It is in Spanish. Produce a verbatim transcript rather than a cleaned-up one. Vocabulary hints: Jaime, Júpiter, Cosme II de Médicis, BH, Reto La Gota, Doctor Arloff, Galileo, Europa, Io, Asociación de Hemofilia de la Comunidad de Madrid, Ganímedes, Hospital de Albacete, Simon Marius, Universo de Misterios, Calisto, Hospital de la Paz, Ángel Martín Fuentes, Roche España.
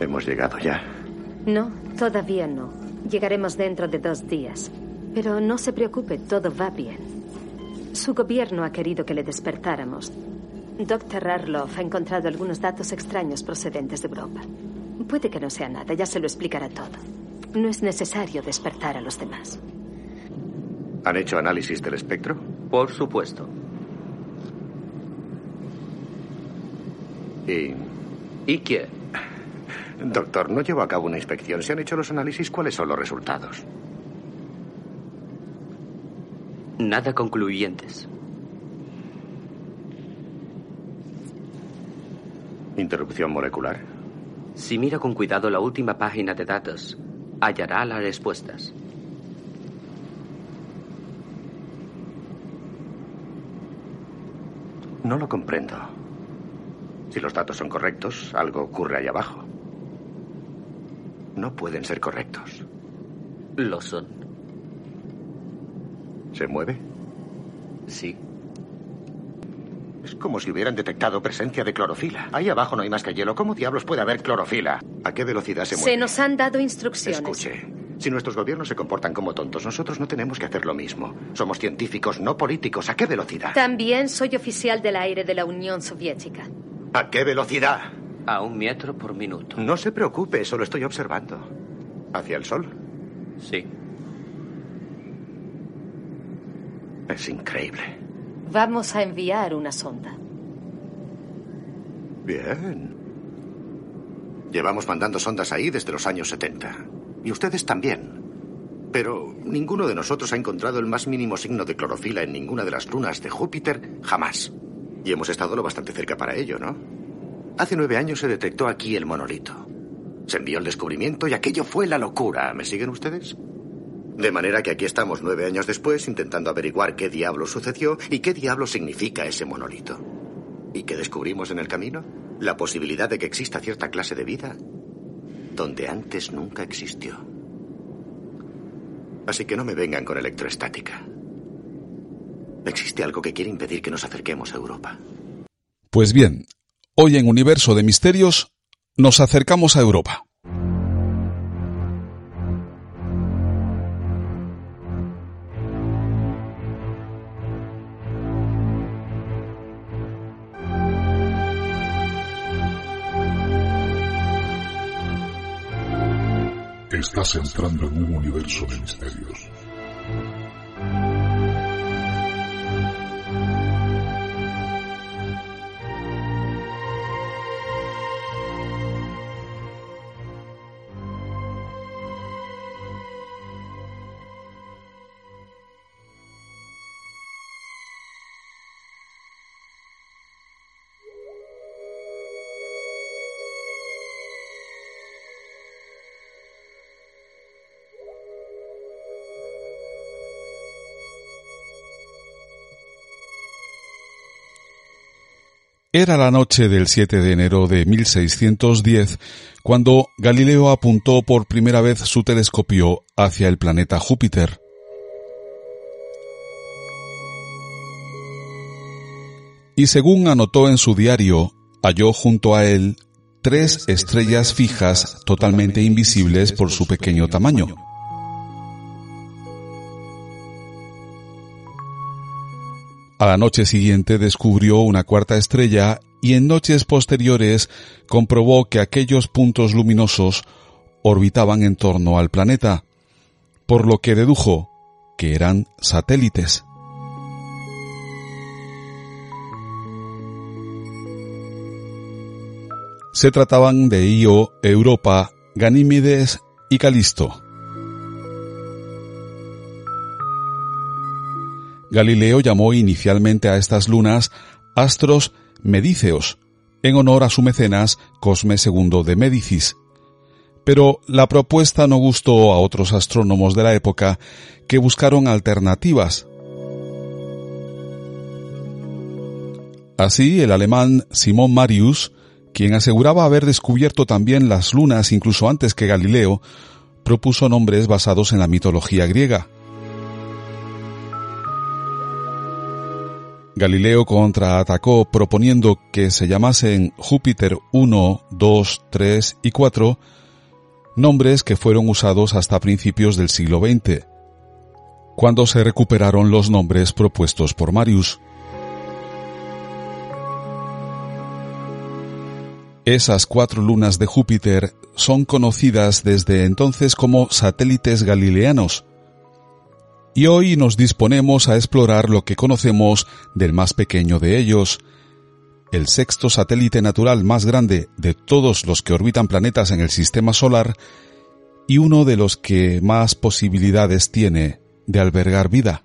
¿Hemos llegado ya? No, todavía no. Llegaremos dentro de dos días. Pero no se preocupe, todo va bien. Su gobierno ha querido que le despertáramos. Doctor Arloff ha encontrado algunos datos extraños procedentes de Europa. Puede que no sea nada, ya se lo explicará todo. No es necesario despertar a los demás. ¿Han hecho análisis del espectro? Por supuesto. ¿Y, ¿Y quién? Doctor, no llevo a cabo una inspección. ¿Se han hecho los análisis? ¿Cuáles son los resultados? Nada concluyentes. ¿Interrupción molecular? Si mira con cuidado la última página de datos, hallará las respuestas. No lo comprendo. Si los datos son correctos, algo ocurre ahí abajo. No pueden ser correctos. Lo son. ¿Se mueve? Sí. Es como si hubieran detectado presencia de clorofila. Ahí abajo no hay más que hielo. ¿Cómo diablos puede haber clorofila? ¿A qué velocidad se mueve? Se nos han dado instrucciones. Escuche, si nuestros gobiernos se comportan como tontos, nosotros no tenemos que hacer lo mismo. Somos científicos, no políticos. ¿A qué velocidad? También soy oficial del aire de la Unión Soviética. ¿A qué velocidad? A un metro por minuto. No se preocupe, solo estoy observando. ¿Hacia el sol? Sí. Es increíble. Vamos a enviar una sonda. Bien. Llevamos mandando sondas ahí desde los años setenta. Y ustedes también. Pero ninguno de nosotros ha encontrado el más mínimo signo de clorofila en ninguna de las lunas de Júpiter jamás. Y hemos estado lo bastante cerca para ello, ¿no? Hace nueve años se detectó aquí el monolito. Se envió el descubrimiento y aquello fue la locura. ¿Me siguen ustedes? De manera que aquí estamos nueve años después intentando averiguar qué diablo sucedió y qué diablo significa ese monolito. ¿Y qué descubrimos en el camino? La posibilidad de que exista cierta clase de vida donde antes nunca existió. Así que no me vengan con electroestática. Existe algo que quiere impedir que nos acerquemos a Europa. Pues bien. Hoy en Universo de Misterios, nos acercamos a Europa. Estás entrando en un universo de misterios. Era la noche del siete de enero de mil seiscientos diez cuando Galileo apuntó por primera vez su telescopio hacia el planeta Júpiter. Y según anotó en su diario, halló junto a él tres estrellas fijas totalmente invisibles por su pequeño tamaño. A la noche siguiente descubrió una cuarta estrella y en noches posteriores comprobó que aquellos puntos luminosos orbitaban en torno al planeta, por lo que dedujo que eran satélites. Se trataban de Io, Europa, Ganímedes y Calisto. Galileo llamó inicialmente a estas lunas astros medíceos, en honor a su mecenas Cosme segundo de Médicis. Pero la propuesta no gustó a otros astrónomos de la época, que buscaron alternativas. Así, el alemán Simon Marius, quien aseguraba haber descubierto también las lunas incluso antes que Galileo, propuso nombres basados en la mitología griega. Galileo contraatacó proponiendo que se llamasen Júpiter uno, dos, tres y cuatro, nombres que fueron usados hasta principios del siglo veinte, cuando se recuperaron los nombres propuestos por Marius. Esas cuatro lunas de Júpiter son conocidas desde entonces como satélites galileanos, y hoy nos disponemos a explorar lo que conocemos del más pequeño de ellos, el sexto satélite natural más grande de todos los que orbitan planetas en el sistema solar y uno de los que más posibilidades tiene de albergar vida.